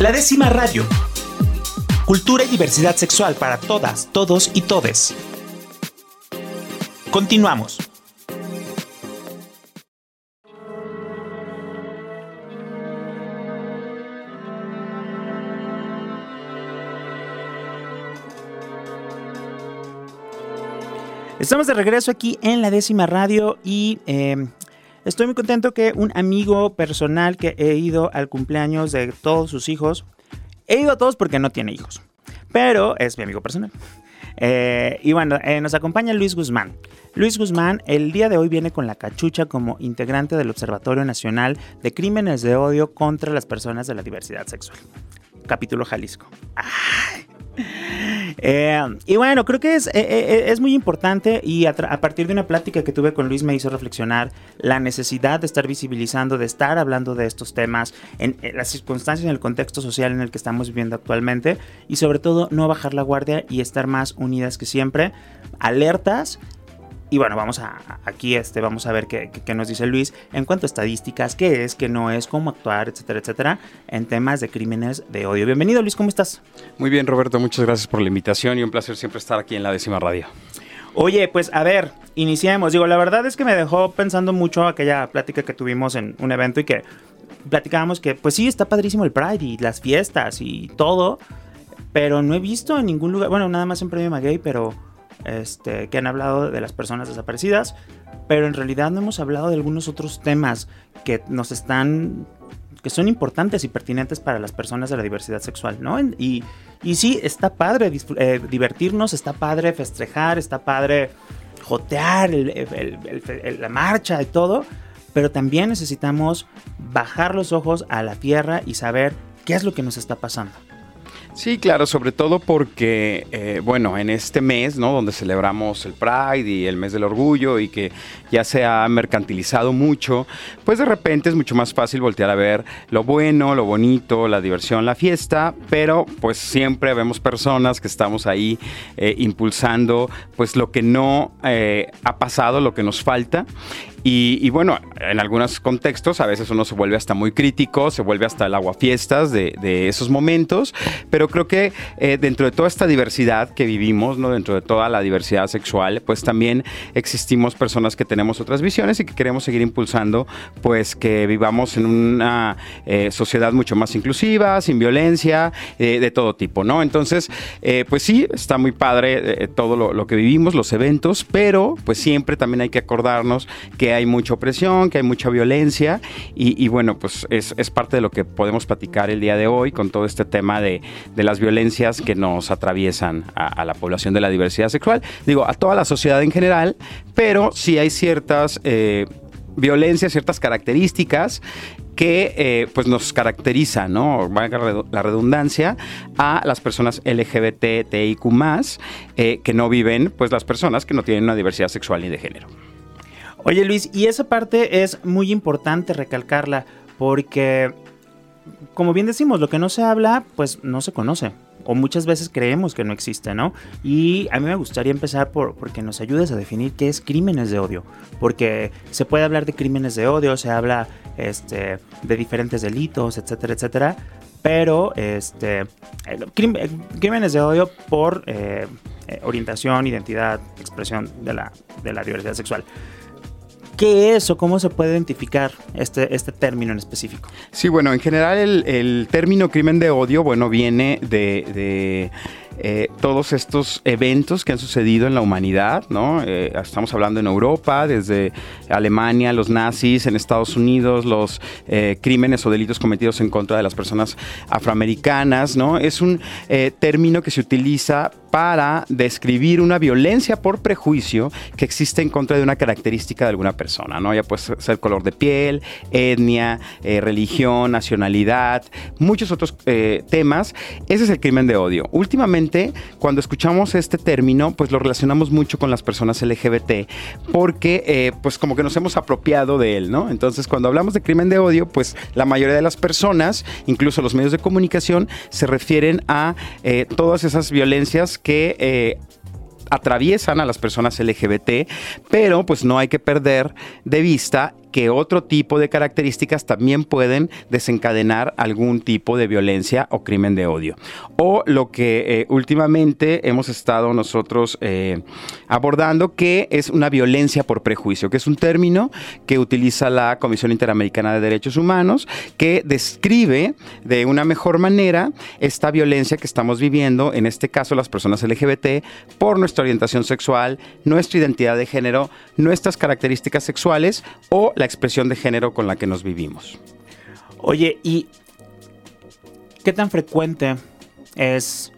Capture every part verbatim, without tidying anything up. La Décima Radio. Cultura y diversidad sexual para todas, todos y todes. Continuamos. Estamos de regreso aquí en La Décima Radio y eh, estoy muy contento que un amigo personal que he ido al cumpleaños de todos sus hijos, he ido a todos porque no tiene hijos, pero es mi amigo personal. Eh, y bueno, eh, nos acompaña Luis Guzmán. Luis Guzmán el día de hoy viene con la cachucha como integrante del Observatorio Nacional de Crímenes de Odio contra las Personas de la Diversidad Sexual. Capítulo Jalisco. ¡Ay! Eh, y bueno, creo que es, eh, eh, es muy importante y a, tra- a partir de una plática que tuve con Luis me hizo reflexionar la necesidad de estar visibilizando, de estar hablando de estos temas en, en las circunstancias, en el contexto social en el que estamos viviendo actualmente y sobre todo no bajar la guardia y estar más unidas que siempre, alertas. Y bueno, vamos a aquí este, vamos a ver qué, qué, qué nos dice Luis en cuanto a estadísticas, qué es, qué no es, cómo actuar, etcétera, etcétera, en temas de crímenes de odio. Bienvenido, Luis, ¿cómo estás? Muy bien, Roberto, muchas gracias por la invitación y un placer siempre estar aquí en La Décima Radio. Oye, pues a ver, iniciemos. Digo, la verdad es que me dejó pensando mucho aquella plática que tuvimos en un evento y que platicábamos que, pues sí, está padrísimo el Pride y las fiestas y todo, pero no he visto en ningún lugar, bueno, nada más en Premio Maggay, pero... Este, que han hablado de las personas desaparecidas, pero en realidad no hemos hablado de algunos otros temas que nos están, que son importantes y pertinentes para las personas de la diversidad sexual, ¿no? Y, y sí, está padre disfr- eh, divertirnos, está padre festejar, está padre jotear, el, el, el, el, la marcha y todo, pero también necesitamos bajar los ojos a la tierra y saber qué es lo que nos está pasando. Sí, claro, sobre todo porque, eh, bueno, en este mes, ¿no?, donde celebramos el Pride y el mes del orgullo y que ya se ha mercantilizado mucho, pues de repente es mucho más fácil voltear a ver lo bueno, lo bonito, la diversión, la fiesta, pero pues siempre vemos personas que estamos ahí eh, impulsando pues lo que no eh, ha pasado, lo que nos falta. Y, y bueno, en algunos contextos a veces uno se vuelve hasta muy crítico, se vuelve hasta el aguafiestas de, de esos momentos, pero creo que eh, dentro de toda esta diversidad que vivimos, ¿no?, dentro de toda la diversidad sexual, pues también existimos personas que tenemos otras visiones y que queremos seguir impulsando pues que vivamos en una eh, sociedad mucho más inclusiva, sin violencia, eh, de todo tipo, ¿no? Entonces, eh, pues sí, está muy padre eh, todo lo, lo que vivimos, los eventos, pero pues siempre también hay que acordarnos que hay mucha opresión, que hay mucha violencia y, y bueno, pues es, es parte de lo que podemos platicar el día de hoy con todo este tema de, de las violencias que nos atraviesan a, a la población de la diversidad sexual, digo, a toda la sociedad en general, pero sí hay ciertas eh, violencias, ciertas características que eh, pues nos caracteriza, ¿no?, valga la redundancia, a las personas L G B T I Q más, eh, que no viven, pues las personas que no tienen una diversidad sexual ni de género. Oye, Luis, y esa parte es muy importante recalcarla porque, como bien decimos, lo que no se habla, pues no se conoce o muchas veces creemos que no existe, ¿no? Y a mí me gustaría empezar por porque nos ayudes a definir qué es crímenes de odio, porque se puede hablar de crímenes de odio, se habla este, de diferentes delitos, etcétera, etcétera, pero este, crímenes de odio por eh, orientación, identidad, expresión de la, de la diversidad sexual. ¿Qué es o cómo se puede identificar este, este término en específico? Sí, bueno, en general el, el término crimen de odio, bueno, viene de... de... Eh, todos estos eventos que han sucedido en la humanidad, ¿no? Eh, estamos hablando en Europa, desde Alemania, los nazis, en Estados Unidos, los eh, crímenes o delitos cometidos en contra de las personas afroamericanas, ¿no? Es un eh, término que se utiliza para describir una violencia por prejuicio que existe en contra de una característica de alguna persona, ¿no? Ya puede ser color de piel, etnia, eh, religión, nacionalidad, muchos otros eh, temas. Ese es el crimen de odio. Últimamente, cuando escuchamos este término, pues lo relacionamos mucho con las personas L G B T, porque eh, pues como que nos hemos apropiado de él, ¿no? Entonces, cuando hablamos de crimen de odio, pues la mayoría de las personas, incluso los medios de comunicación, se refieren a eh, todas esas violencias que... Eh, atraviesan a las personas L G B T, pero pues no hay que perder de vista que otro tipo de características también pueden desencadenar algún tipo de violencia o crimen de odio. O lo que eh, últimamente hemos estado nosotros eh, abordando, que es una violencia por prejuicio, que es un término que utiliza la Comisión Interamericana de Derechos Humanos, que describe de una mejor manera esta violencia que estamos viviendo, en este caso las personas L G B T, por nuestra orientación sexual, nuestra identidad de género, nuestras características sexuales o la expresión de género con la que nos vivimos. Oye, ¿y qué tan frecuente es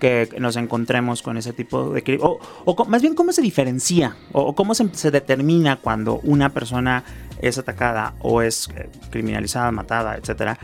que nos encontremos con ese tipo de crimen? O, o más bien, ¿cómo se diferencia? ¿O cómo se, se determina cuando una persona es atacada o es criminalizada, matada, etcétera?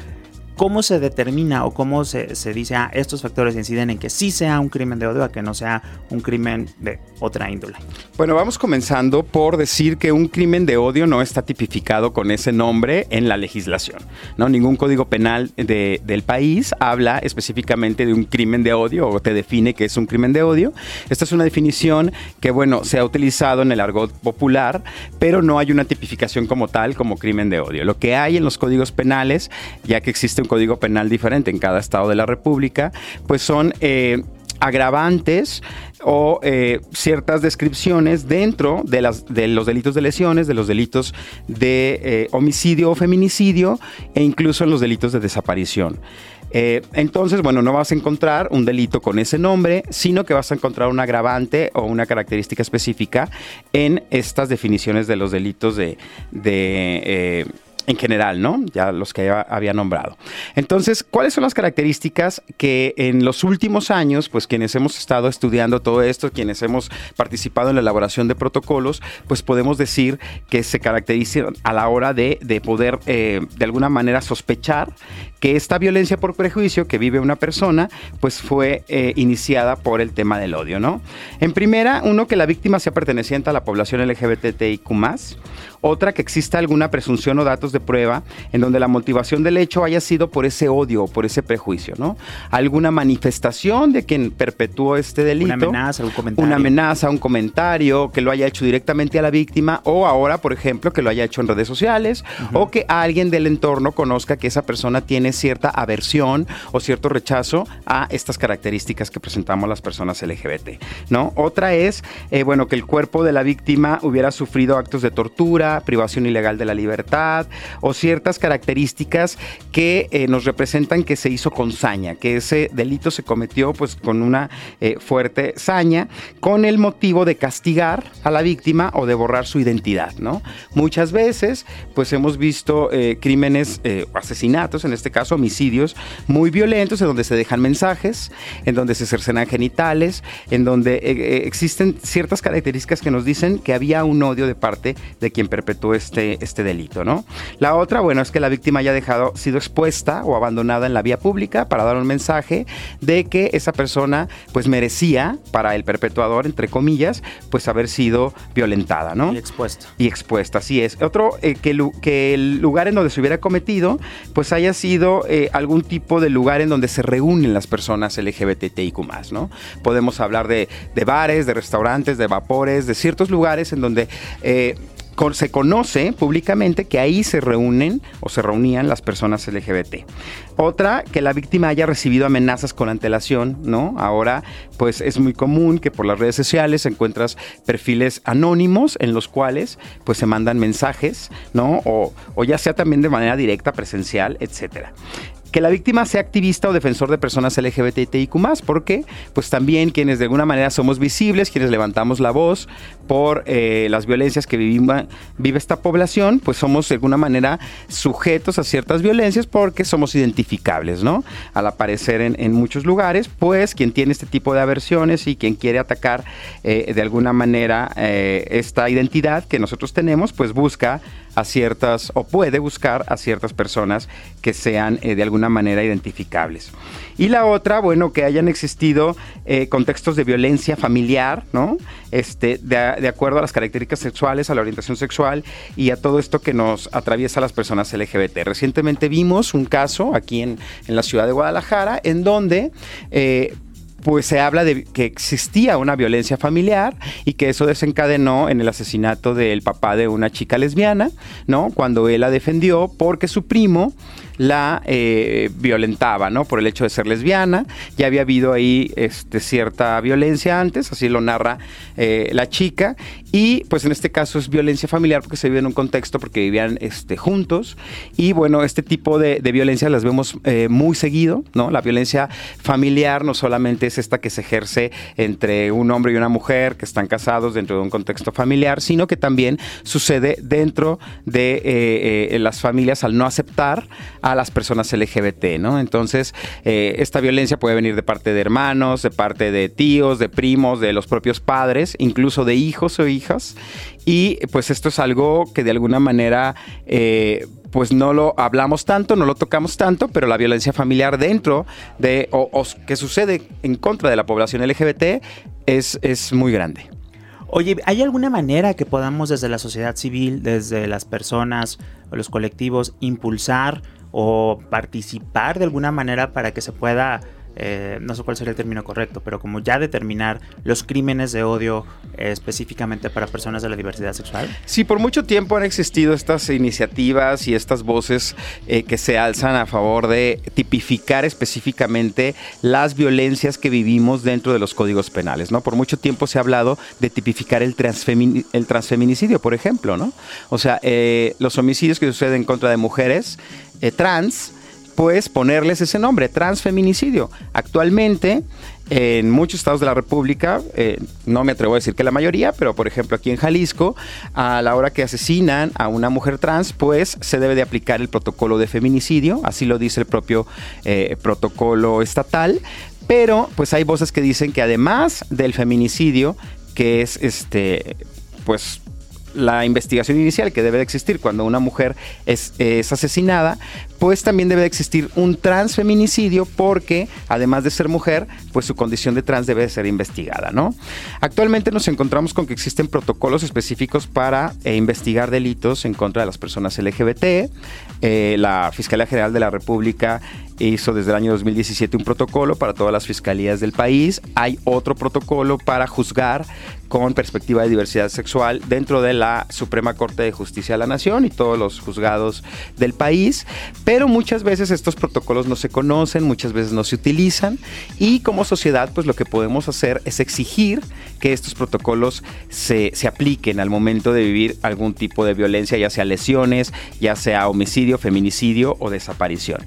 ¿Cómo se determina o cómo se, se dice, ah, estos factores inciden en que sí sea un crimen de odio a que no sea un crimen de otra índole? Bueno, vamos comenzando por decir que un crimen de odio no está tipificado con ese nombre en la legislación, ¿no? Ningún código penal de, del país habla específicamente de un crimen de odio o te define que es un crimen de odio. Esta es una definición que, bueno, se ha utilizado en el argot popular, pero no hay una tipificación como tal como crimen de odio. Lo que hay en los códigos penales, ya que existe un código penal diferente en cada estado de la república, pues son eh, agravantes o eh, ciertas descripciones dentro de, las, de los delitos de lesiones, de los delitos de eh, homicidio o feminicidio e incluso en los delitos de desaparición. Eh, entonces, bueno, no vas a encontrar un delito con ese nombre, sino que vas a encontrar un agravante o una característica específica en estas definiciones de los delitos de... de eh, en general, ¿no? Ya los que había nombrado. Entonces, ¿cuáles son las características que en los últimos años, pues quienes hemos estado estudiando todo esto, quienes hemos participado en la elaboración de protocolos, pues podemos decir que se caracterizan a la hora de, de poder, eh, de alguna manera, sospechar que esta violencia por prejuicio que vive una persona, pues fue eh, iniciada por el tema del odio, ¿no? En primera, uno, que la víctima sea perteneciente a la población L G B T I Q más, otra, que exista alguna presunción o datos de prueba en donde la motivación del hecho haya sido por ese odio o por ese prejuicio, ¿no? Alguna manifestación de quien perpetuó este delito. Una amenaza, un comentario. Una amenaza, un comentario, que lo haya hecho directamente a la víctima o ahora, por ejemplo, que lo haya hecho en redes sociales, uh-huh. o que alguien del entorno conozca que esa persona tiene cierta aversión o cierto rechazo a estas características que presentamos las personas L G B T, ¿no? Otra es, eh, bueno, que el cuerpo de la víctima hubiera sufrido actos de tortura, privación ilegal de la libertad o ciertas características que eh, nos representan que se hizo con saña, que ese delito se cometió pues con una eh, fuerte saña, con el motivo de castigar a la víctima o de borrar su identidad, ¿no? Muchas veces pues hemos visto eh, crímenes, eh, asesinatos, en este caso homicidios muy violentos, en donde se dejan mensajes, en donde se cercenan genitales, en donde eh, existen ciertas características que nos dicen que había un odio de parte de quien perpetuó este, este delito, ¿no? La otra, bueno, es que la víctima haya dejado, sido expuesta o abandonada en la vía pública para dar un mensaje de que esa persona, pues, merecía, para el perpetuador, entre comillas, pues, haber sido violentada, ¿no? Y expuesta. Y expuesta, así es. Otro, eh, que, lu- que el lugar en donde se hubiera cometido, pues, haya sido eh, algún tipo de lugar en donde se reúnen las personas L G B T I Q más, ¿no? Podemos hablar de, de bares, de restaurantes, de vapores, de ciertos lugares en donde... Eh, se conoce públicamente que ahí se reúnen o se reunían las personas L G B T. Otra, que la víctima haya recibido amenazas con antelación, ¿no? Ahora, pues, es muy común que por las redes sociales encuentras perfiles anónimos en los cuales, pues, se mandan mensajes, ¿no? O, o ya sea también de manera directa, presencial, etcétera. Que la víctima sea activista o defensor de personas L G B T I Q más, porque pues también quienes de alguna manera somos visibles, quienes levantamos la voz por eh, las violencias que vivimos, vive esta población, pues somos de alguna manera sujetos a ciertas violencias porque somos identificables, ¿no? Al aparecer en, en muchos lugares, pues quien tiene este tipo de aversiones y quien quiere atacar eh, de alguna manera eh, esta identidad que nosotros tenemos, pues busca a ciertas, o puede buscar a ciertas personas que sean eh, de alguna manera identificables. Y la otra, bueno, que hayan existido eh, contextos de violencia familiar, ¿no? Este, de, de acuerdo a las características sexuales, a la orientación sexual y a todo esto que nos atraviesa a las personas L G B T. Recientemente vimos un caso aquí en, en la ciudad de Guadalajara en donde... Eh, pues se habla de que existía una violencia familiar y que eso desencadenó en el asesinato del papá de una chica lesbiana, ¿no? Cuando él la defendió porque su primo la eh, violentaba, ¿no? Por el hecho de ser lesbiana. Ya había habido ahí este, cierta violencia antes, así lo narra eh, la chica. Y pues en este caso es violencia familiar porque se vive en un contexto, porque vivían este, juntos. Y bueno, este tipo de, de violencia las vemos eh, muy seguido, ¿no? La violencia familiar no solamente es esta que se ejerce entre un hombre y una mujer que están casados dentro de un contexto familiar, sino que también sucede dentro de eh, eh, las familias al no aceptar a las personas L G B T, ¿no? Entonces, eh, esta violencia puede venir de parte de hermanos, de parte de tíos, de primos, de los propios padres, incluso de hijos o hijas. Y pues esto es algo que de alguna manera eh, pues no lo hablamos tanto, no lo tocamos tanto, pero la violencia familiar dentro de o, o que sucede en contra de la población L G B T es, es muy grande. Oye, ¿hay alguna manera que podamos desde la sociedad civil, desde las personas, los colectivos, impulsar o participar de alguna manera para que se pueda... Eh, no sé cuál sería el término correcto, pero como ya determinar los crímenes de odio eh, específicamente para personas de la diversidad sexual? Sí, por mucho tiempo han existido estas iniciativas y estas voces eh, que se alzan a favor de tipificar específicamente las violencias que vivimos dentro de los códigos penales, ¿no? Por mucho tiempo se ha hablado de tipificar el, transfemi- el transfeminicidio, por ejemplo, ¿no? O sea, eh, los homicidios que suceden contra de mujeres eh, trans, pues ponerles ese nombre, transfeminicidio. Actualmente, en muchos estados de la República, eh, no me atrevo a decir que la mayoría, pero por ejemplo aquí en Jalisco, a la hora que asesinan a una mujer trans, pues se debe de aplicar el protocolo de feminicidio, así lo dice el propio eh, protocolo estatal, pero pues hay voces que dicen que además del feminicidio, que es este, pues... la investigación inicial que debe de existir cuando una mujer es, es asesinada, pues también debe de existir un transfeminicidio porque, además de ser mujer, pues su condición de trans debe de ser investigada, ¿no? Actualmente nos encontramos con que existen protocolos específicos para eh, investigar delitos en contra de las personas L G B T. Eh, la Fiscalía General de la República hizo desde el año dos mil diecisiete un protocolo para todas las fiscalías del país. Hay otro protocolo para juzgar con perspectiva de diversidad sexual dentro de la Suprema Corte de Justicia de la Nación y todos los juzgados del país, pero muchas veces estos protocolos no se conocen, muchas veces no se utilizan y como sociedad pues lo que podemos hacer es exigir que estos protocolos se, se apliquen al momento de vivir algún tipo de violencia, ya sea lesiones, ya sea homicidio, feminicidio o desaparición.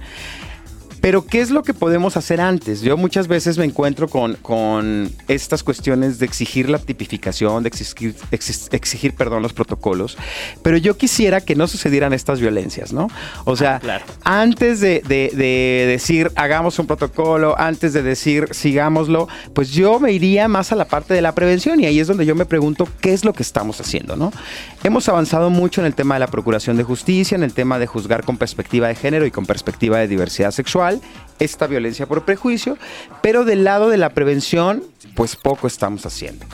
Pero, ¿qué es lo que podemos hacer antes? Yo muchas veces me encuentro con, con estas cuestiones de exigir la tipificación, de exigir, exigir perdón, los protocolos, pero yo quisiera que no sucedieran estas violencias, ¿no? O sea, ah, claro. Antes de, de, de decir, hagamos un protocolo, antes de decir, sigámoslo, pues yo me iría más a la parte de la prevención y ahí es donde yo me pregunto qué es lo que estamos haciendo, ¿no? Hemos avanzado mucho en el tema de la procuración de justicia, en el tema de juzgar con perspectiva de género y con perspectiva de diversidad sexual, esta violencia por prejuicio, pero del lado de la prevención, pues poco estamos haciendo.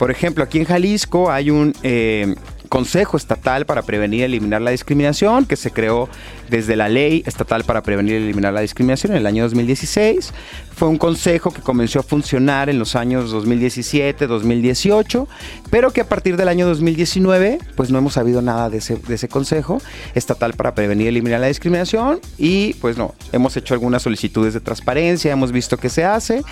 Por ejemplo, aquí en Jalisco hay un eh, Consejo Estatal para Prevenir y Eliminar la Discriminación que se creó desde la Ley Estatal para Prevenir y Eliminar la Discriminación en el año dos mil dieciséis. Fue un consejo que comenzó a funcionar en los años dos mil diecisiete, dos mil dieciocho, pero que a partir del año dos mil diecinueve, pues no hemos sabido nada de ese, de ese Consejo Estatal para Prevenir y Eliminar la Discriminación y pues no, hemos hecho algunas solicitudes de transparencia, hemos visto que se hace,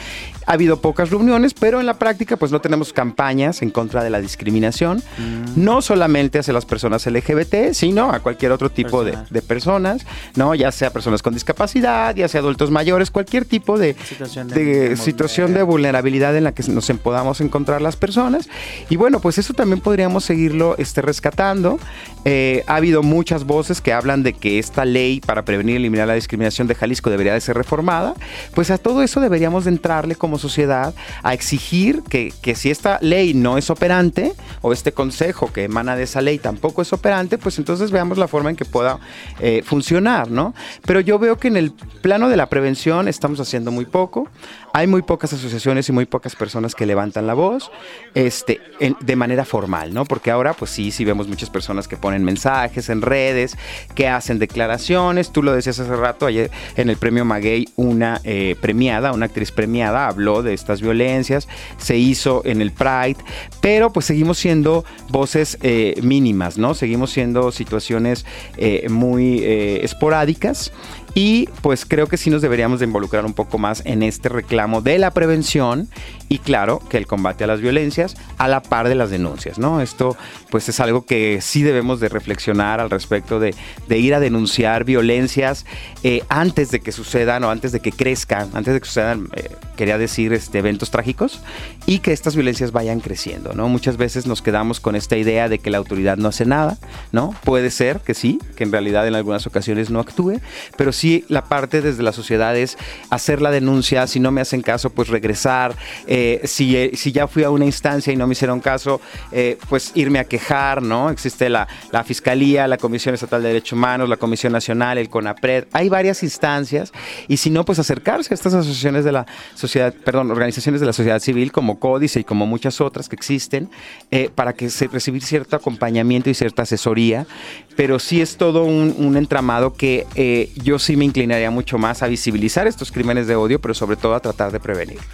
ha habido pocas reuniones, pero en la práctica pues no tenemos campañas en contra de la discriminación, mm. no solamente hacia las personas L G B T, sino a cualquier otro tipo de, de personas, ¿no? Ya sea personas con discapacidad, ya sea adultos mayores, cualquier tipo de situación de, de, situación de vulnerabilidad en la que nos podamos encontrar las personas. Y bueno, pues eso también podríamos seguirlo este, rescatando. Eh, ha habido muchas voces que hablan de que esta ley para prevenir y eliminar la discriminación de Jalisco debería de ser reformada. Pues a todo eso deberíamos de entrarle como sociedad a exigir que, que si esta ley no es operante o este consejo que emana mexicana de esa ley tampoco es operante, pues entonces veamos la forma en que pueda eh, funcionar, ¿no? Pero yo veo que en el plano de la prevención estamos haciendo muy poco, hay muy pocas asociaciones y muy pocas personas que levantan la voz este, en, de manera formal, ¿no? Porque ahora, pues sí, sí vemos muchas personas que ponen mensajes en redes, que hacen declaraciones. Tú lo decías hace rato, ayer en el Premio Maggay una eh, premiada, una actriz premiada, habló de estas violencias, se hizo en el Pride, pero pues seguimos siendo voces eh, mínimas, ¿no? Seguimos siendo situaciones eh, muy eh, esporádicas. Y pues creo que sí nos deberíamos de involucrar un poco más en este reclamo de la prevención y claro que el combate a las violencias a la par de las denuncias, ¿no? Esto pues es algo que sí debemos de reflexionar al respecto de, de ir a denunciar violencias eh, antes de que sucedan o antes de que crezcan, antes de que sucedan, eh, quería decir, este, eventos trágicos y que estas violencias vayan creciendo, ¿no? Muchas veces nos quedamos con esta idea de que la autoridad no hace nada, ¿no? Puede ser que sí, que en realidad en algunas ocasiones no actúe, pero sí Sí, la parte desde la sociedad es hacer la denuncia, si no me hacen caso, pues regresar, eh, si, eh, si ya fui a una instancia y no me hicieron caso, eh, pues irme a quejar, ¿no? Existe la, la Fiscalía, la Comisión Estatal de Derechos Humanos, la Comisión Nacional, el CONAPRED, hay varias instancias y si no, pues acercarse a estas asociaciones de la sociedad, perdón, organizaciones de la sociedad civil como Códice y como muchas otras que existen, eh, para que se recibir cierto acompañamiento y cierta asesoría, pero sí es todo un, un entramado que eh, yo sí me inclinaría mucho más a visibilizar estos crímenes de odio, pero sobre todo a tratar de prevenirlos.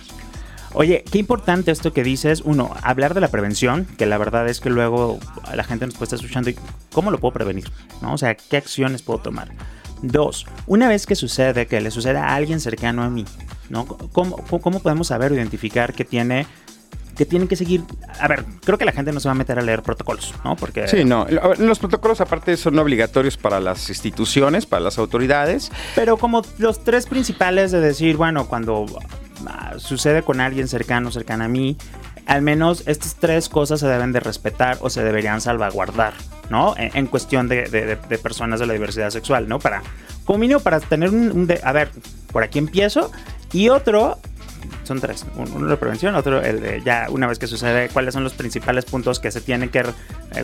Oye, qué importante esto que dices. Uno, hablar de la prevención, que la verdad es que luego la gente nos puede estar escuchando y ¿cómo lo puedo prevenir? ¿No? O sea, ¿qué acciones puedo tomar? Dos, una vez que sucede, que le suceda a alguien cercano a mí, ¿no? ¿Cómo, cómo podemos saber o identificar que tiene... que tienen que seguir? A ver, creo que la gente no se va a meter a leer protocolos, ¿no? Porque... Sí, no. Los protocolos, aparte, son obligatorios para las instituciones, para las autoridades. Pero como los tres principales de decir, bueno, cuando sucede con alguien cercano, cercana a mí, al menos estas tres cosas se deben de respetar o se deberían salvaguardar, ¿no? En, en cuestión de, de, de personas de la diversidad sexual, ¿no? Para, como mínimo, para tener un... un de, a ver, por aquí empiezo. Y otro... Son tres, uno de prevención, otro el de ya una vez que sucede, cuáles son los principales puntos que se tienen que eh,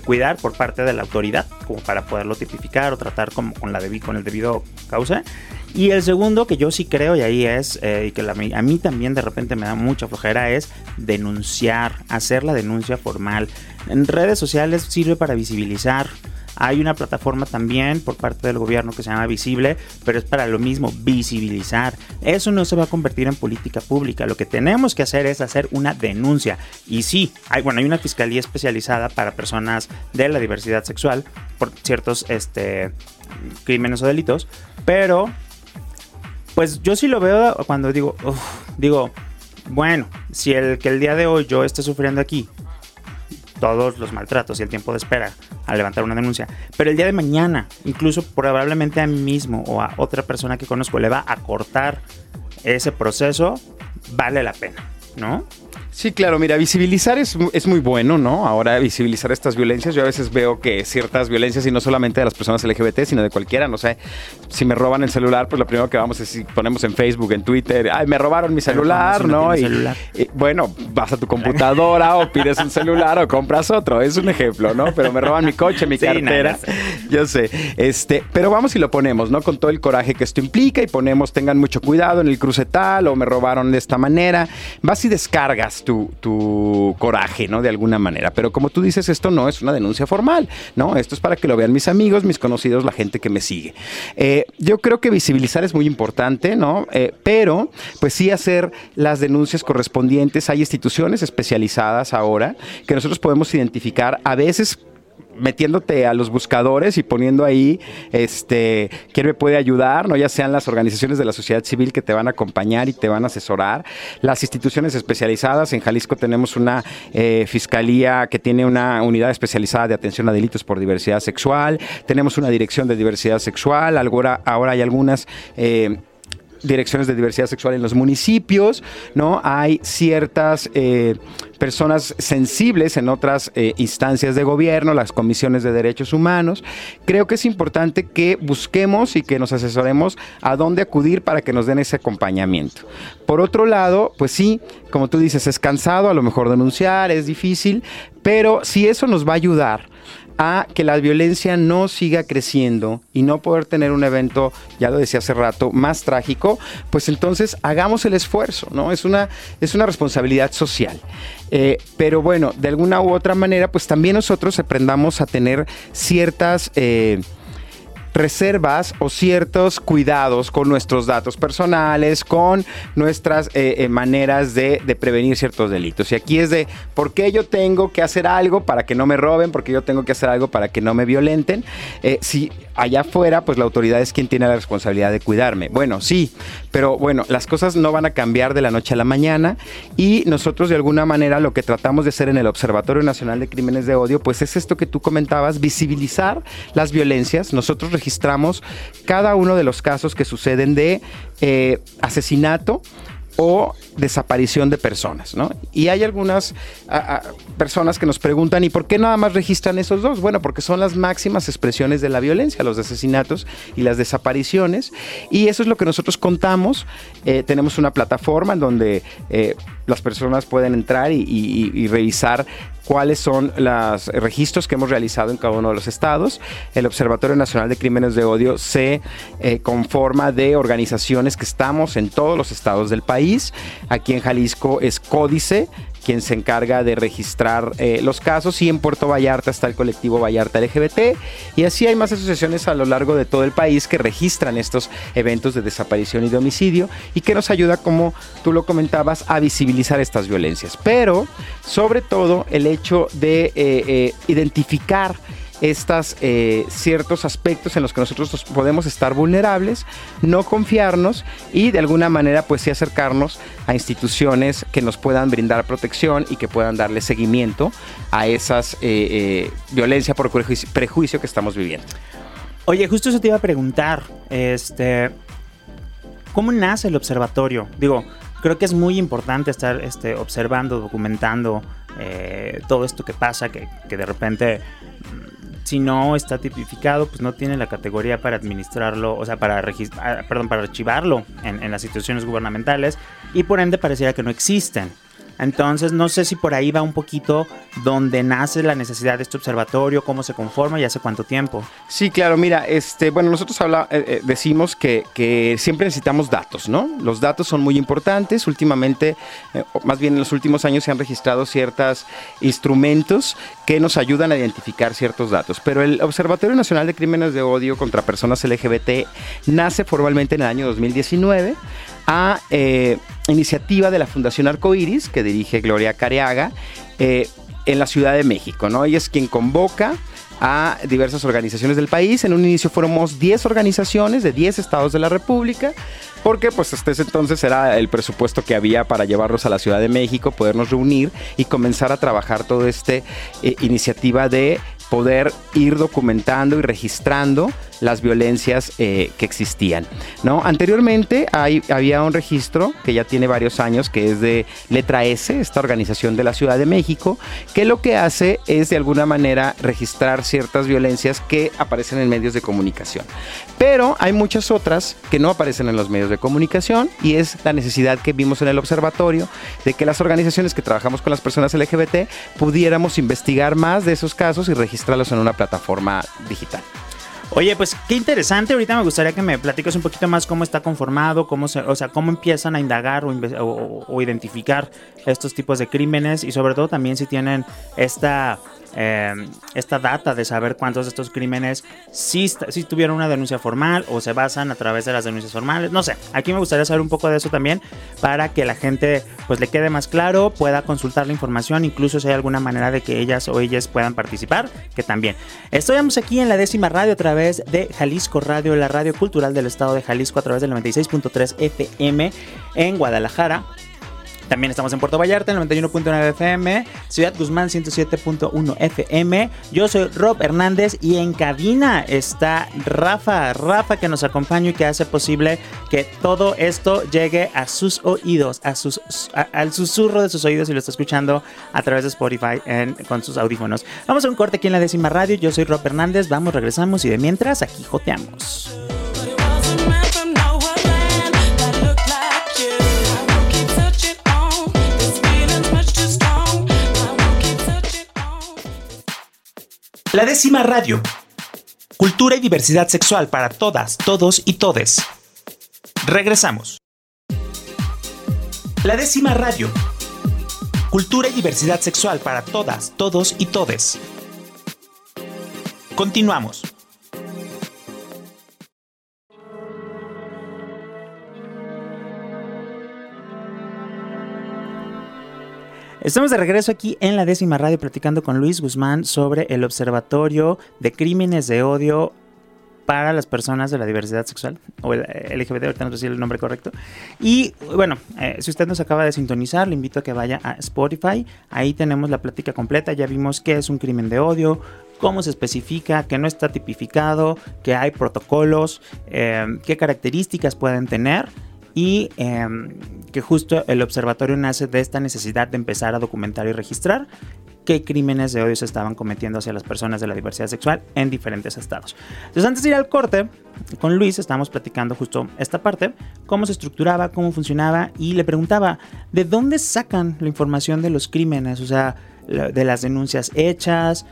cuidar por parte de la autoridad, como para poderlo tipificar o tratar con, con, la debi- con el debido causa. Y el segundo que yo sí creo, y ahí es, eh, y que la, a mí también de repente me da mucha flojera, es denunciar, hacer la denuncia formal. En redes sociales sirve para visibilizar. Hay una plataforma también por parte del gobierno que se llama Visible, pero es para lo mismo, visibilizar. Eso no se va a convertir en política pública. Lo que tenemos que hacer es hacer una denuncia. Y sí, hay, bueno, hay una fiscalía especializada para personas de la diversidad sexual por ciertos este, crímenes o delitos, pero pues yo sí lo veo cuando digo, uf, digo, bueno, si el que el día de hoy yo esté sufriendo aquí todos los maltratos y el tiempo de espera al levantar una denuncia, pero el día de mañana, incluso probablemente a mí mismo o a otra persona que conozco le va a cortar ese proceso, vale la pena, ¿no? Sí, claro, mira, visibilizar es, es muy bueno, ¿no? Ahora, visibilizar estas violencias, yo a veces veo que ciertas violencias, y no solamente de las personas L G B T, sino de cualquiera, no sé, si me roban el celular, pues lo primero que vamos es si ponemos en Facebook, en Twitter, ay, me robaron mi celular, si ¿no? no y, celular. Y, bueno, vas a tu computadora o pides un celular o compras otro, es un ejemplo, ¿no? Pero me roban mi coche, mi sí, cartera, no, no sé. yo sé, este, pero vamos y lo ponemos, ¿no? Con todo el coraje que esto implica y ponemos, tengan mucho cuidado en el cruce tal, o me robaron de esta manera, vas y descargas Tu, tu coraje, ¿no? De alguna manera. Pero como tú dices, esto no es una denuncia formal, ¿no? Esto es para que lo vean mis amigos, mis conocidos, la gente que me sigue. Eh, yo creo que visibilizar es muy importante, ¿no? Eh, pero, pues sí hacer las denuncias correspondientes. Hay instituciones especializadas ahora que nosotros podemos identificar a veces metiéndote a los buscadores y poniendo ahí este, quién me puede ayudar, ¿no? Ya sean las organizaciones de la sociedad civil que te van a acompañar y te van a asesorar, las instituciones especializadas. En Jalisco tenemos una eh, fiscalía que tiene una unidad especializada de atención a delitos por diversidad sexual, tenemos una dirección de diversidad sexual, ahora, ahora hay algunas... Eh, direcciones de diversidad sexual en los municipios, ¿no? Hay ciertas eh, personas sensibles en otras eh, instancias de gobierno, las comisiones de derechos humanos. Creo que es importante que busquemos y que nos asesoremos a dónde acudir para que nos den ese acompañamiento. Por otro lado, pues sí, como tú dices, es cansado, a lo mejor denunciar, es difícil, pero si eso nos va a ayudar a que la violencia no siga creciendo y no poder tener un evento, ya lo decía hace rato, más trágico, pues entonces hagamos el esfuerzo, ¿no? Es una, es una responsabilidad social. Eh, pero bueno, de alguna u otra manera, pues también nosotros aprendamos a tener ciertas... Eh, reservas o ciertos cuidados con nuestros datos personales, con nuestras eh, eh, maneras de, de prevenir ciertos delitos. Y aquí es de por qué yo tengo que hacer algo para que no me roben, por qué yo tengo que hacer algo para que no me violenten. Eh, si allá afuera, pues la autoridad es quien tiene la responsabilidad de cuidarme. Bueno, sí, pero bueno, las cosas no van a cambiar de la noche a la mañana y nosotros de alguna manera lo que tratamos de hacer en el Observatorio Nacional de Crímenes de Odio, pues es esto que tú comentabas, visibilizar las violencias. Nosotros registramos cada uno de los casos que suceden de eh, asesinato o desaparición de personas, ¿no? Y hay algunas a, a, personas que nos preguntan, ¿y por qué nada más registran esos dos? Bueno, porque son las máximas expresiones de la violencia, los asesinatos y las desapariciones, y eso es lo que nosotros contamos. Eh, tenemos una plataforma en donde eh, las personas pueden entrar y, y, y revisar cuáles son los registros que hemos realizado en cada uno de los estados. El Observatorio Nacional de Crímenes de Odio se eh, conforma de organizaciones que estamos en todos los estados del país. Aquí en Jalisco es Códice, quien se encarga de registrar eh, los casos, y en Puerto Vallarta está el colectivo Vallarta L G B T, y así hay más asociaciones a lo largo de todo el país que registran estos eventos de desaparición y de homicidio y que nos ayuda, como tú lo comentabas, a visibilizar estas violencias, pero sobre todo el hecho de eh, eh, identificar estos eh, ciertos aspectos en los que nosotros podemos estar vulnerables, no confiarnos y de alguna manera pues sí acercarnos a instituciones que nos puedan brindar protección y que puedan darle seguimiento a esas eh, eh, violencia por prejuicio, prejuicio que estamos viviendo. Oye, justo eso te iba a preguntar, este, ¿cómo nace el observatorio? Digo, creo que es muy importante estar este, observando, documentando eh, todo esto que pasa, que, que de repente... Si no está tipificado, pues no tiene la categoría para administrarlo, o sea, para registrar, perdón, para archivarlo en, en las instituciones gubernamentales, y por ende pareciera que no existen. Entonces, no sé si por ahí va un poquito donde nace la necesidad de este observatorio, cómo se conforma y hace cuánto tiempo. Sí, claro, mira, este, bueno, nosotros habla, eh, decimos que, que siempre necesitamos datos, ¿no? Los datos son muy importantes. Últimamente, eh, más bien en los últimos años se han registrado ciertos instrumentos que nos ayudan a identificar ciertos datos. Pero el Observatorio Nacional de Crímenes de Odio contra Personas L G B T nace formalmente en el año dos mil diecinueve a eh, iniciativa de la Fundación Arcoiris, que dirige Gloria Careaga, eh, en la Ciudad de México, ¿no? Ella es quien convoca a diversas organizaciones del país. En un inicio fuéramos diez organizaciones de diez estados de la República, porque pues hasta ese entonces era el presupuesto que había para llevarnos a la Ciudad de México, podernos reunir y comenzar a trabajar toda esta eh, iniciativa de poder ir documentando y registrando las violencias eh, que existían, ¿no? Anteriormente hay, había un registro que ya tiene varios años, que es de Letra S, esta organización de la Ciudad de México, que lo que hace es de alguna manera registrar ciertas violencias que aparecen en medios de comunicación. Pero hay muchas otras que no aparecen en los medios de comunicación, y es la necesidad que vimos en el observatorio de que las organizaciones que trabajamos con las personas L G B T pudiéramos investigar más de esos casos y registrarlos en una plataforma digital. Oye, pues qué interesante. Ahorita me gustaría que me platiques un poquito más cómo está conformado, cómo se, o sea, cómo empiezan a indagar o, o, o identificar estos tipos de crímenes, y sobre todo también si tienen esta, eh, esta data de saber cuántos de estos crímenes sí, sí tuvieron una denuncia formal o se basan a través de las denuncias formales. No sé, aquí me gustaría saber un poco de eso también para que la gente pues le quede más claro, pueda consultar la información, incluso si hay alguna manera de que ellas o ellas puedan participar, que también. Estamos aquí en La Décima Radio a través de Jalisco Radio, la radio cultural del estado de Jalisco, a través del noventa y seis punto tres F M en Guadalajara. También estamos en Puerto Vallarta, el noventa y uno punto nueve F M, Ciudad Guzmán, ciento siete punto uno F M. Yo soy Rob Hernández y en cabina está Rafa, Rafa que nos acompaña y que hace posible que todo esto llegue a sus oídos, a sus, a, al susurro de sus oídos, y lo está escuchando a través de Spotify en, con sus audífonos. Vamos a un corte aquí en La Décima Radio. Yo soy Rob Hernández, vamos, regresamos y de mientras aquí joteamos. La Décima Radio. Cultura y diversidad sexual para todas, todos y todes. Regresamos. La Décima Radio. Cultura y diversidad sexual para todas, todos y todes. Continuamos. Estamos de regreso aquí en La Décima Radio platicando con Luis Guzmán sobre el Observatorio de Crímenes de Odio para las personas de la diversidad sexual, o el L G B T, ahorita no sé si es el nombre correcto. Y bueno, eh, si usted nos acaba de sintonizar, le invito a que vaya a Spotify. Ahí tenemos la plática completa. Ya vimos qué es un crimen de odio, cómo se especifica, que no está tipificado, que hay protocolos, eh, qué características pueden tener. Y eh, que justo el observatorio nace de esta necesidad de empezar a documentar y registrar qué crímenes de odio se estaban cometiendo hacia las personas de la diversidad sexual en diferentes estados. Entonces, antes de ir al corte, con Luis estábamos platicando justo esta parte, cómo se estructuraba, cómo funcionaba, y le preguntaba, ¿de dónde sacan la información de los crímenes? O sea, de las denuncias hechas,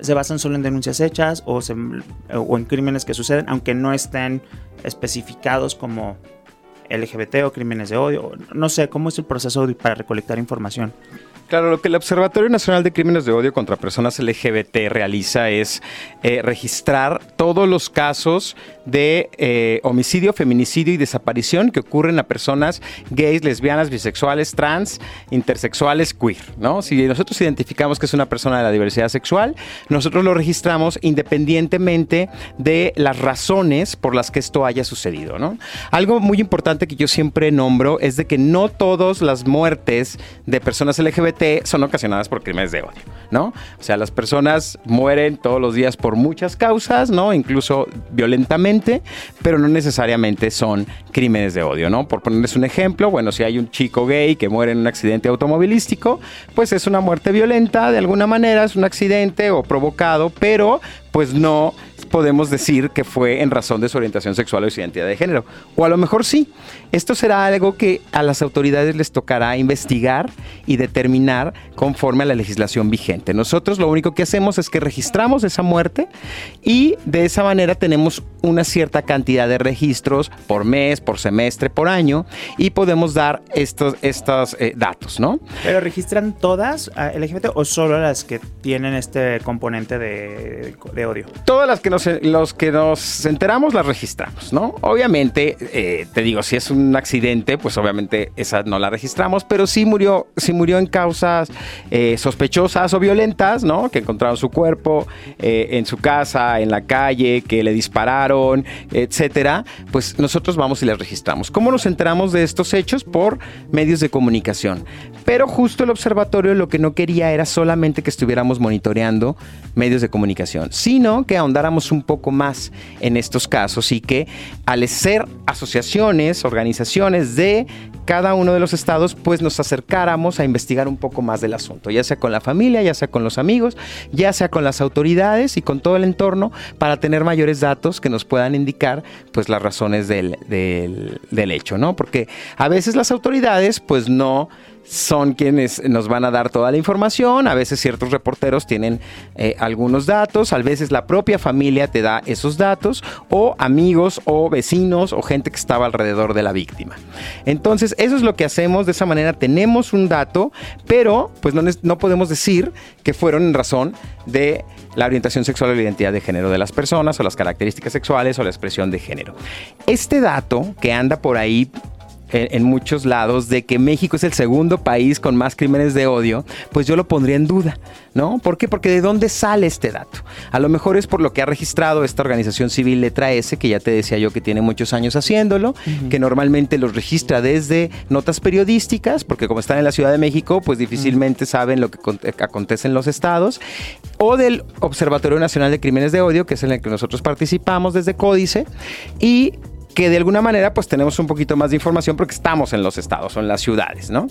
¿se basan solo en denuncias hechas o, se, o en crímenes que suceden, aunque no estén especificados como L G B T o crímenes de odio? No sé, ¿cómo es el proceso para recolectar información? Claro, lo que el Observatorio Nacional de Crímenes de Odio contra Personas L G B T realiza es eh, registrar todos los casos de eh, homicidio, feminicidio y desaparición que ocurren a personas gays, lesbianas, bisexuales, trans, intersexuales, queer, ¿no? Si nosotros identificamos que es una persona de la diversidad sexual, nosotros lo registramos independientemente de las razones por las que esto haya sucedido, ¿no? Algo muy importante que yo siempre nombro es de que no todas las muertes de personas L G B T son ocasionadas por crímenes de odio, ¿no? O sea, las personas mueren todos los días por muchas causas, ¿no? Incluso violentamente, pero no necesariamente son crímenes de odio, ¿no? Por ponerles un ejemplo, bueno, si hay un chico gay que muere en un accidente automovilístico, pues es una muerte violenta, de alguna manera es un accidente o provocado, pero pues no podemos decir que fue en razón de su orientación sexual o su identidad de género. O a lo mejor sí. Esto será algo que a las autoridades les tocará investigar y determinar conforme a la legislación vigente. Nosotros lo único que hacemos es que registramos esa muerte y de esa manera tenemos una cierta cantidad de registros por mes, por semestre, por año y podemos dar estos, estos eh, datos, ¿no? ¿Pero registran todas L G B T o solo las que tienen este componente de, de odio? Todas las que nos los que nos enteramos las registramos, ¿no? Obviamente, eh, te digo, si es un accidente, pues obviamente esa no la registramos, pero sí murió, sí murió en causas eh, sospechosas o violentas, ¿no? Que encontraron su cuerpo eh, en su casa, en la calle, que le dispararon, etcétera. Pues nosotros vamos y las registramos. ¿Cómo nos enteramos de estos hechos? Por medios de comunicación. Pero justo el observatorio lo que no quería era solamente que estuviéramos monitoreando medios de comunicación, sino que ahondáramos un poco más en estos casos y que al ser asociaciones, organizaciones de cada uno de los estados, pues nos acercáramos a investigar un poco más del asunto, ya sea con la familia, ya sea con los amigos, ya sea con las autoridades y con todo el entorno para tener mayores datos que nos puedan indicar pues las razones del, del, del hecho, ¿no? Porque a veces las autoridades pues no son quienes nos van a dar toda la información, a veces ciertos reporteros tienen eh, algunos datos, a veces la propia familia te da esos datos, o amigos, o vecinos, o gente que estaba alrededor de la víctima. Entonces, eso es lo que hacemos, de esa manera tenemos un dato, pero pues no, no podemos decir que fueron en razón de la orientación sexual o la identidad de género de las personas, o las características sexuales, o la expresión de género. Este dato que anda por ahí en muchos lados, de que México es el segundo país con más crímenes de odio, pues yo lo pondría en duda, ¿no? ¿Por qué? Porque ¿de dónde sale este dato? A lo mejor es por lo que ha registrado esta organización civil Letra S, que ya te decía yo que tiene muchos años haciéndolo, uh-huh. que normalmente los registra desde notas periodísticas, porque como están en la Ciudad de México, pues difícilmente uh-huh. saben lo que acontece en los estados, o del Observatorio Nacional de Crímenes de Odio, que es en el que nosotros participamos desde Códice, y que de alguna manera pues tenemos un poquito más de información porque estamos en los estados o en las ciudades, ¿no?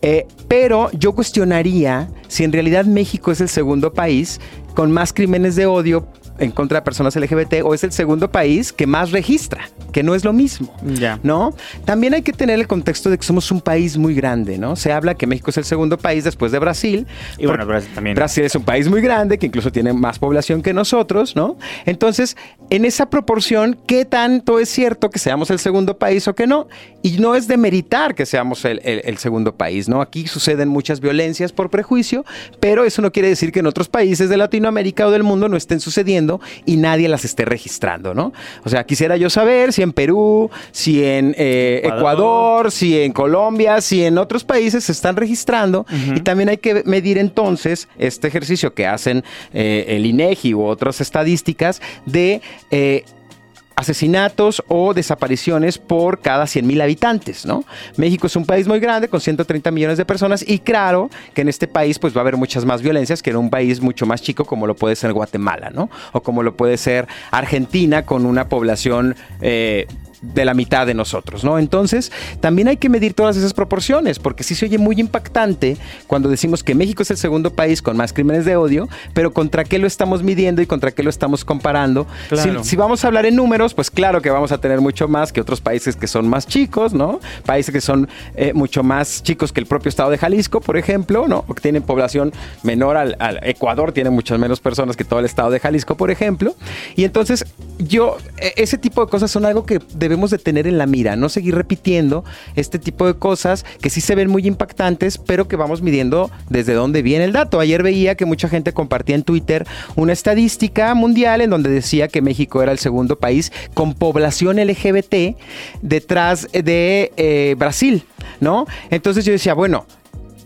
Eh, pero yo cuestionaría si en realidad México es el segundo país con más crímenes de odio en contra de personas L G B T, o es el segundo país que más registra, que no es lo mismo, yeah. ¿no? También hay que tener el contexto de que somos un país muy grande, ¿no? Se habla que México es el segundo país después de Brasil. Y bueno, Brasil también. Brasil es un país muy grande, que incluso tiene más población que nosotros, ¿no? Entonces, en esa proporción, ¿qué tanto es cierto que seamos el segundo país o que no? Y no es demeritar que seamos el, el, el segundo país, ¿no? Aquí suceden muchas violencias por prejuicio, pero eso no quiere decir que en otros países de Latinoamérica o del mundo no estén sucediendo y nadie las esté registrando, ¿no? O sea, quisiera yo saber si en Perú, si en eh, Ecuador. Ecuador, si en Colombia, si en otros países se están registrando. Uh-huh. Y también hay que medir entonces este ejercicio que hacen eh, el INEGI u otras estadísticas de... Eh, asesinatos o desapariciones por cada cien mil habitantes, ¿no? México es un país muy grande con ciento treinta millones de personas y claro que en este país pues va a haber muchas más violencias que en un país mucho más chico como lo puede ser Guatemala, ¿no? O como lo puede ser Argentina con una población... Eh, de la mitad de nosotros, ¿no? Entonces, también hay que medir todas esas proporciones, porque sí se oye muy impactante cuando decimos que México es el segundo país con más crímenes de odio, pero ¿contra qué lo estamos midiendo y contra qué lo estamos comparando? Claro. Si, si vamos a hablar en números, pues claro que vamos a tener mucho más que otros países que son más chicos, ¿no? Países que son eh, mucho más chicos que el propio estado de Jalisco, por ejemplo, ¿no? O que tienen población menor al, al Ecuador, tienen muchas menos personas que todo el estado de Jalisco, por ejemplo. Y entonces, yo, ese tipo de cosas son algo que debemos Debemos de tener en la mira, no seguir repitiendo este tipo de cosas que sí se ven muy impactantes, pero que vamos midiendo desde dónde viene el dato. Ayer veía que mucha gente compartía en Twitter una estadística mundial en donde decía que México era el segundo país con población L G B T detrás de eh, Brasil, ¿no? Entonces yo decía, bueno...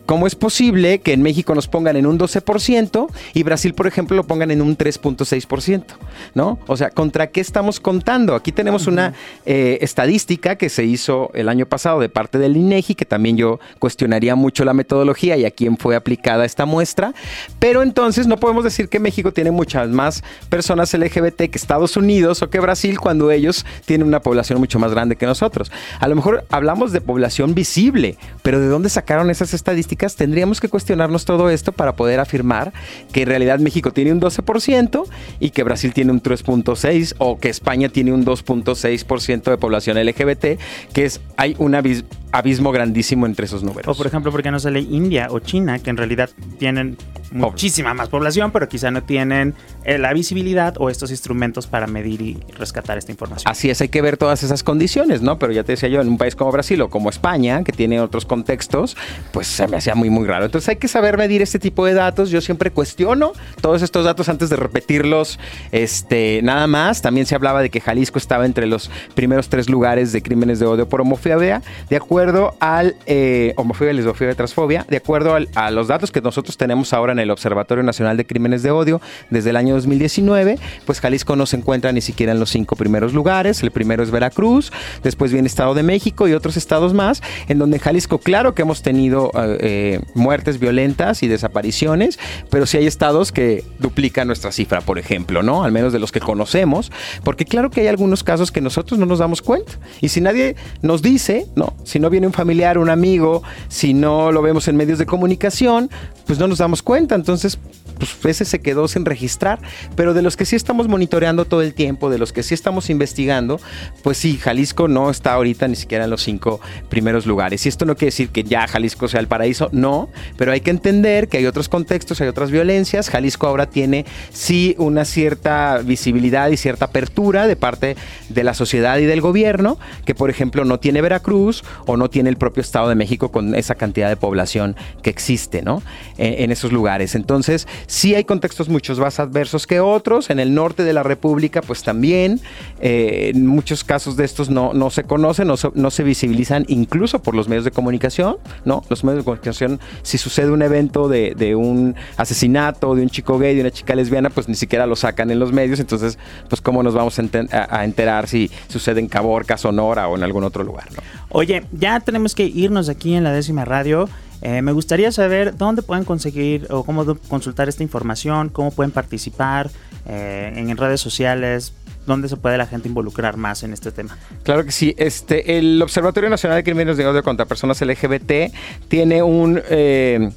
¿Cómo es posible que en México nos pongan en un doce por ciento y Brasil, por ejemplo, lo pongan en un tres punto seis por ciento? ¿No? O sea, ¿contra qué estamos contando? Aquí tenemos una eh, estadística que se hizo el año pasado de parte del INEGI, que también yo cuestionaría mucho la metodología y a quién fue aplicada esta muestra. Pero entonces no podemos decir que México tiene muchas más personas L G B T que Estados Unidos o que Brasil cuando ellos tienen una población mucho más grande que nosotros. A lo mejor hablamos de población visible, pero ¿de dónde sacaron esas estadísticas? Tendríamos que cuestionarnos todo esto para poder afirmar que en realidad México tiene un doce por ciento y que Brasil tiene un tres punto seis por ciento o que España tiene un dos punto seis por ciento de población L G B T, que es, hay un abis- abismo grandísimo entre esos números. O por ejemplo, ¿por qué no sale India o China, que en realidad tienen muchísima más población, pero quizá no tienen la visibilidad o estos instrumentos para medir y rescatar esta información? Así es, hay que ver todas esas condiciones, ¿no? Pero ya te decía yo, en un país como Brasil o como España, que tiene otros contextos, pues se me hace muy, muy raro. Entonces hay que saber medir este tipo de datos. Yo siempre cuestiono todos estos datos antes de repetirlos. Este, nada más, también se hablaba de que Jalisco estaba entre los primeros tres lugares de crímenes de odio por homofobia, de acuerdo al eh, homofobia, lesbofobia y transfobia, de acuerdo al, a los datos que nosotros tenemos ahora en el Observatorio Nacional de Crímenes de Odio desde el año dos mil diecinueve, pues Jalisco no se encuentra ni siquiera en los cinco primeros lugares. El primero es Veracruz, después viene Estado de México y otros estados más, en donde en Jalisco, claro que hemos tenido eh, Eh, muertes violentas y desapariciones, pero sí hay estados que duplican nuestra cifra, por ejemplo, ¿no? Al menos de los que conocemos, porque claro que hay algunos casos que nosotros no nos damos cuenta. Y si nadie nos dice, no, si no viene un familiar, un amigo, si no lo vemos en medios de comunicación, pues no nos damos cuenta. Entonces, pues ese se quedó sin registrar, pero de los que sí estamos monitoreando todo el tiempo, de los que sí estamos investigando, pues sí, Jalisco no está ahorita ni siquiera en los cinco primeros lugares. Y esto no quiere decir que ya Jalisco sea el paraíso. No, pero hay que entender que hay otros contextos, hay otras violencias. Jalisco ahora tiene sí una cierta visibilidad y cierta apertura de parte de la sociedad y del gobierno, que por ejemplo no tiene Veracruz o no tiene el propio Estado de México con esa cantidad de población que existe, ¿no? En, en esos lugares. Entonces, sí hay contextos muchos más adversos que otros. En el norte de la República, pues también eh, muchos casos de estos no, no se conocen, no, no se visibilizan incluso por los medios de comunicación, ¿no? Los medios de comunicación, si sucede un evento de, de un asesinato, de un chico gay, de una chica lesbiana, pues ni siquiera lo sacan en los medios. Entonces, pues cómo nos vamos a, enter- a enterar si sucede en Caborca, Sonora o en algún otro lugar, ¿no? Oye, ya tenemos que irnos aquí en La Décima Radio. Eh, me gustaría saber dónde pueden conseguir o cómo consultar esta información, cómo pueden participar eh, en redes sociales. ¿Dónde se puede la gente involucrar más en este tema? Claro que sí. Este, el Observatorio Nacional de Crímenes de Odio contra Personas L G B T tiene un... Eh...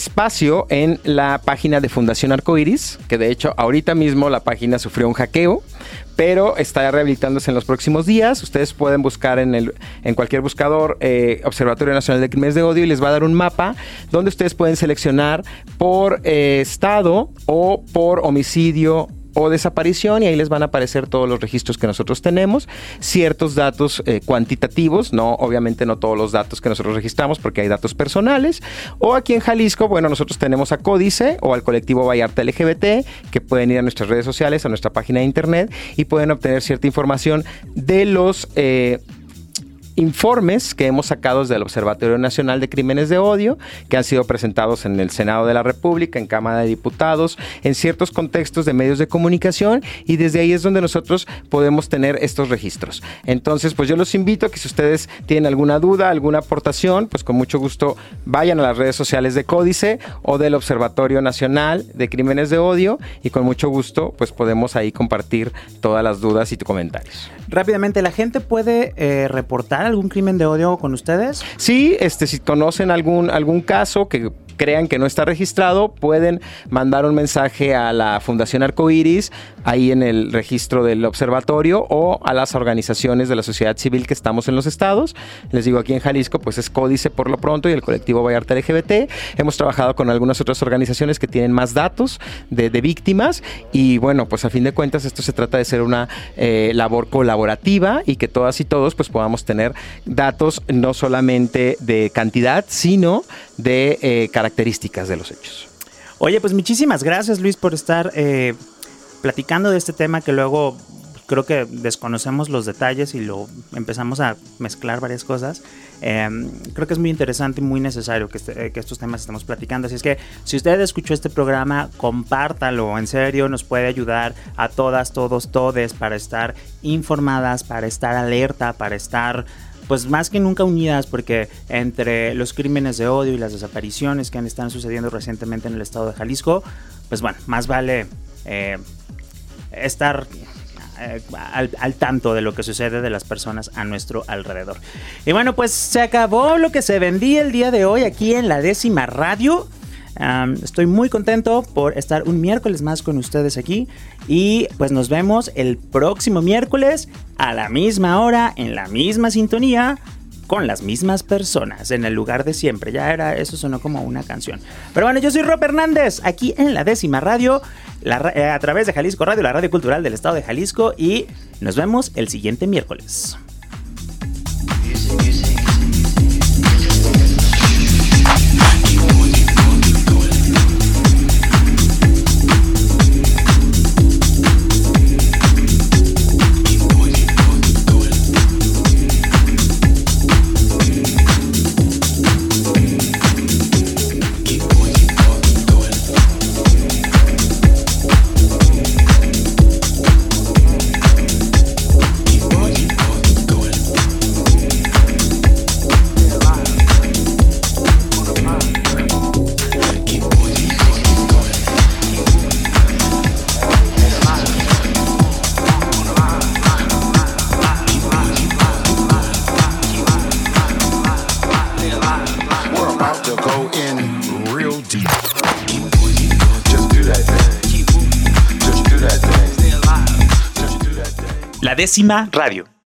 espacio en la página de Fundación Arcoiris, que de hecho ahorita mismo la página sufrió un hackeo, pero está rehabilitándose en los próximos días. Ustedes pueden buscar en, el, en cualquier buscador eh, Observatorio Nacional de Crímenes de Odio y les va a dar un mapa donde ustedes pueden seleccionar por eh, estado o por homicidio o desaparición, y ahí les van a aparecer todos los registros que nosotros tenemos, ciertos datos eh, cuantitativos, no, obviamente no todos los datos que nosotros registramos porque hay datos personales. O aquí en Jalisco, bueno, nosotros tenemos a Códice o al colectivo Vallarta L G B T, que pueden ir a nuestras redes sociales, a nuestra página de internet, y pueden obtener cierta información de los eh, informes que hemos sacado del Observatorio Nacional de Crímenes de Odio, que han sido presentados en el Senado de la República, en Cámara de Diputados, en ciertos contextos de medios de comunicación, y desde ahí es donde nosotros podemos tener estos registros. Entonces, pues yo los invito a que si ustedes tienen alguna duda, alguna aportación, pues con mucho gusto vayan a las redes sociales de Códice o del Observatorio Nacional de Crímenes de Odio, y con mucho gusto pues podemos ahí compartir todas las dudas y tus comentarios. Rápidamente, ¿la gente puede eh, reportar algún crimen de odio con ustedes? Sí, este, si conocen algún, algún caso que crean que no está registrado, pueden mandar un mensaje a la Fundación Arcoiris, ahí en el registro del observatorio, o a las organizaciones de la sociedad civil que estamos en los estados. Les digo, aquí en Jalisco, pues es Códice por lo pronto y el colectivo Vallarta L G B T. Hemos trabajado con algunas otras organizaciones que tienen más datos de, de víctimas, y bueno, pues a fin de cuentas esto se trata de ser una eh, labor colaborativa y que todas y todos pues podamos tener datos no solamente de cantidad, sino de eh, características de los hechos. Oye, pues muchísimas gracias, Luis, por estar eh, platicando de este tema que luego creo que desconocemos los detalles y lo empezamos a mezclar varias cosas. Eh, creo que es muy interesante y muy necesario que, este, que estos temas estemos platicando. Así es que si usted escuchó este programa, compártalo. En serio, nos puede ayudar a todas, todos, todes para estar informadas, para estar alerta, para estar pues más que nunca unidas, porque entre los crímenes de odio y las desapariciones que han estado sucediendo recientemente en el estado de Jalisco, pues bueno, más vale eh, estar eh, al, al tanto de lo que sucede de las personas a nuestro alrededor. Y bueno, pues se acabó lo que se vendía el día de hoy aquí en La Décima Radio. Um, estoy muy contento por estar un miércoles más con ustedes aquí, y pues nos vemos el próximo miércoles a la misma hora, en la misma sintonía, con las mismas personas, en el lugar de siempre. Ya era, eso sonó como una canción. Pero bueno, yo soy Rob Hernández, aquí en La Décima Radio, la, eh, a través de Jalisco Radio, la radio cultural del estado de Jalisco, y nos vemos el siguiente miércoles. Décima Radio.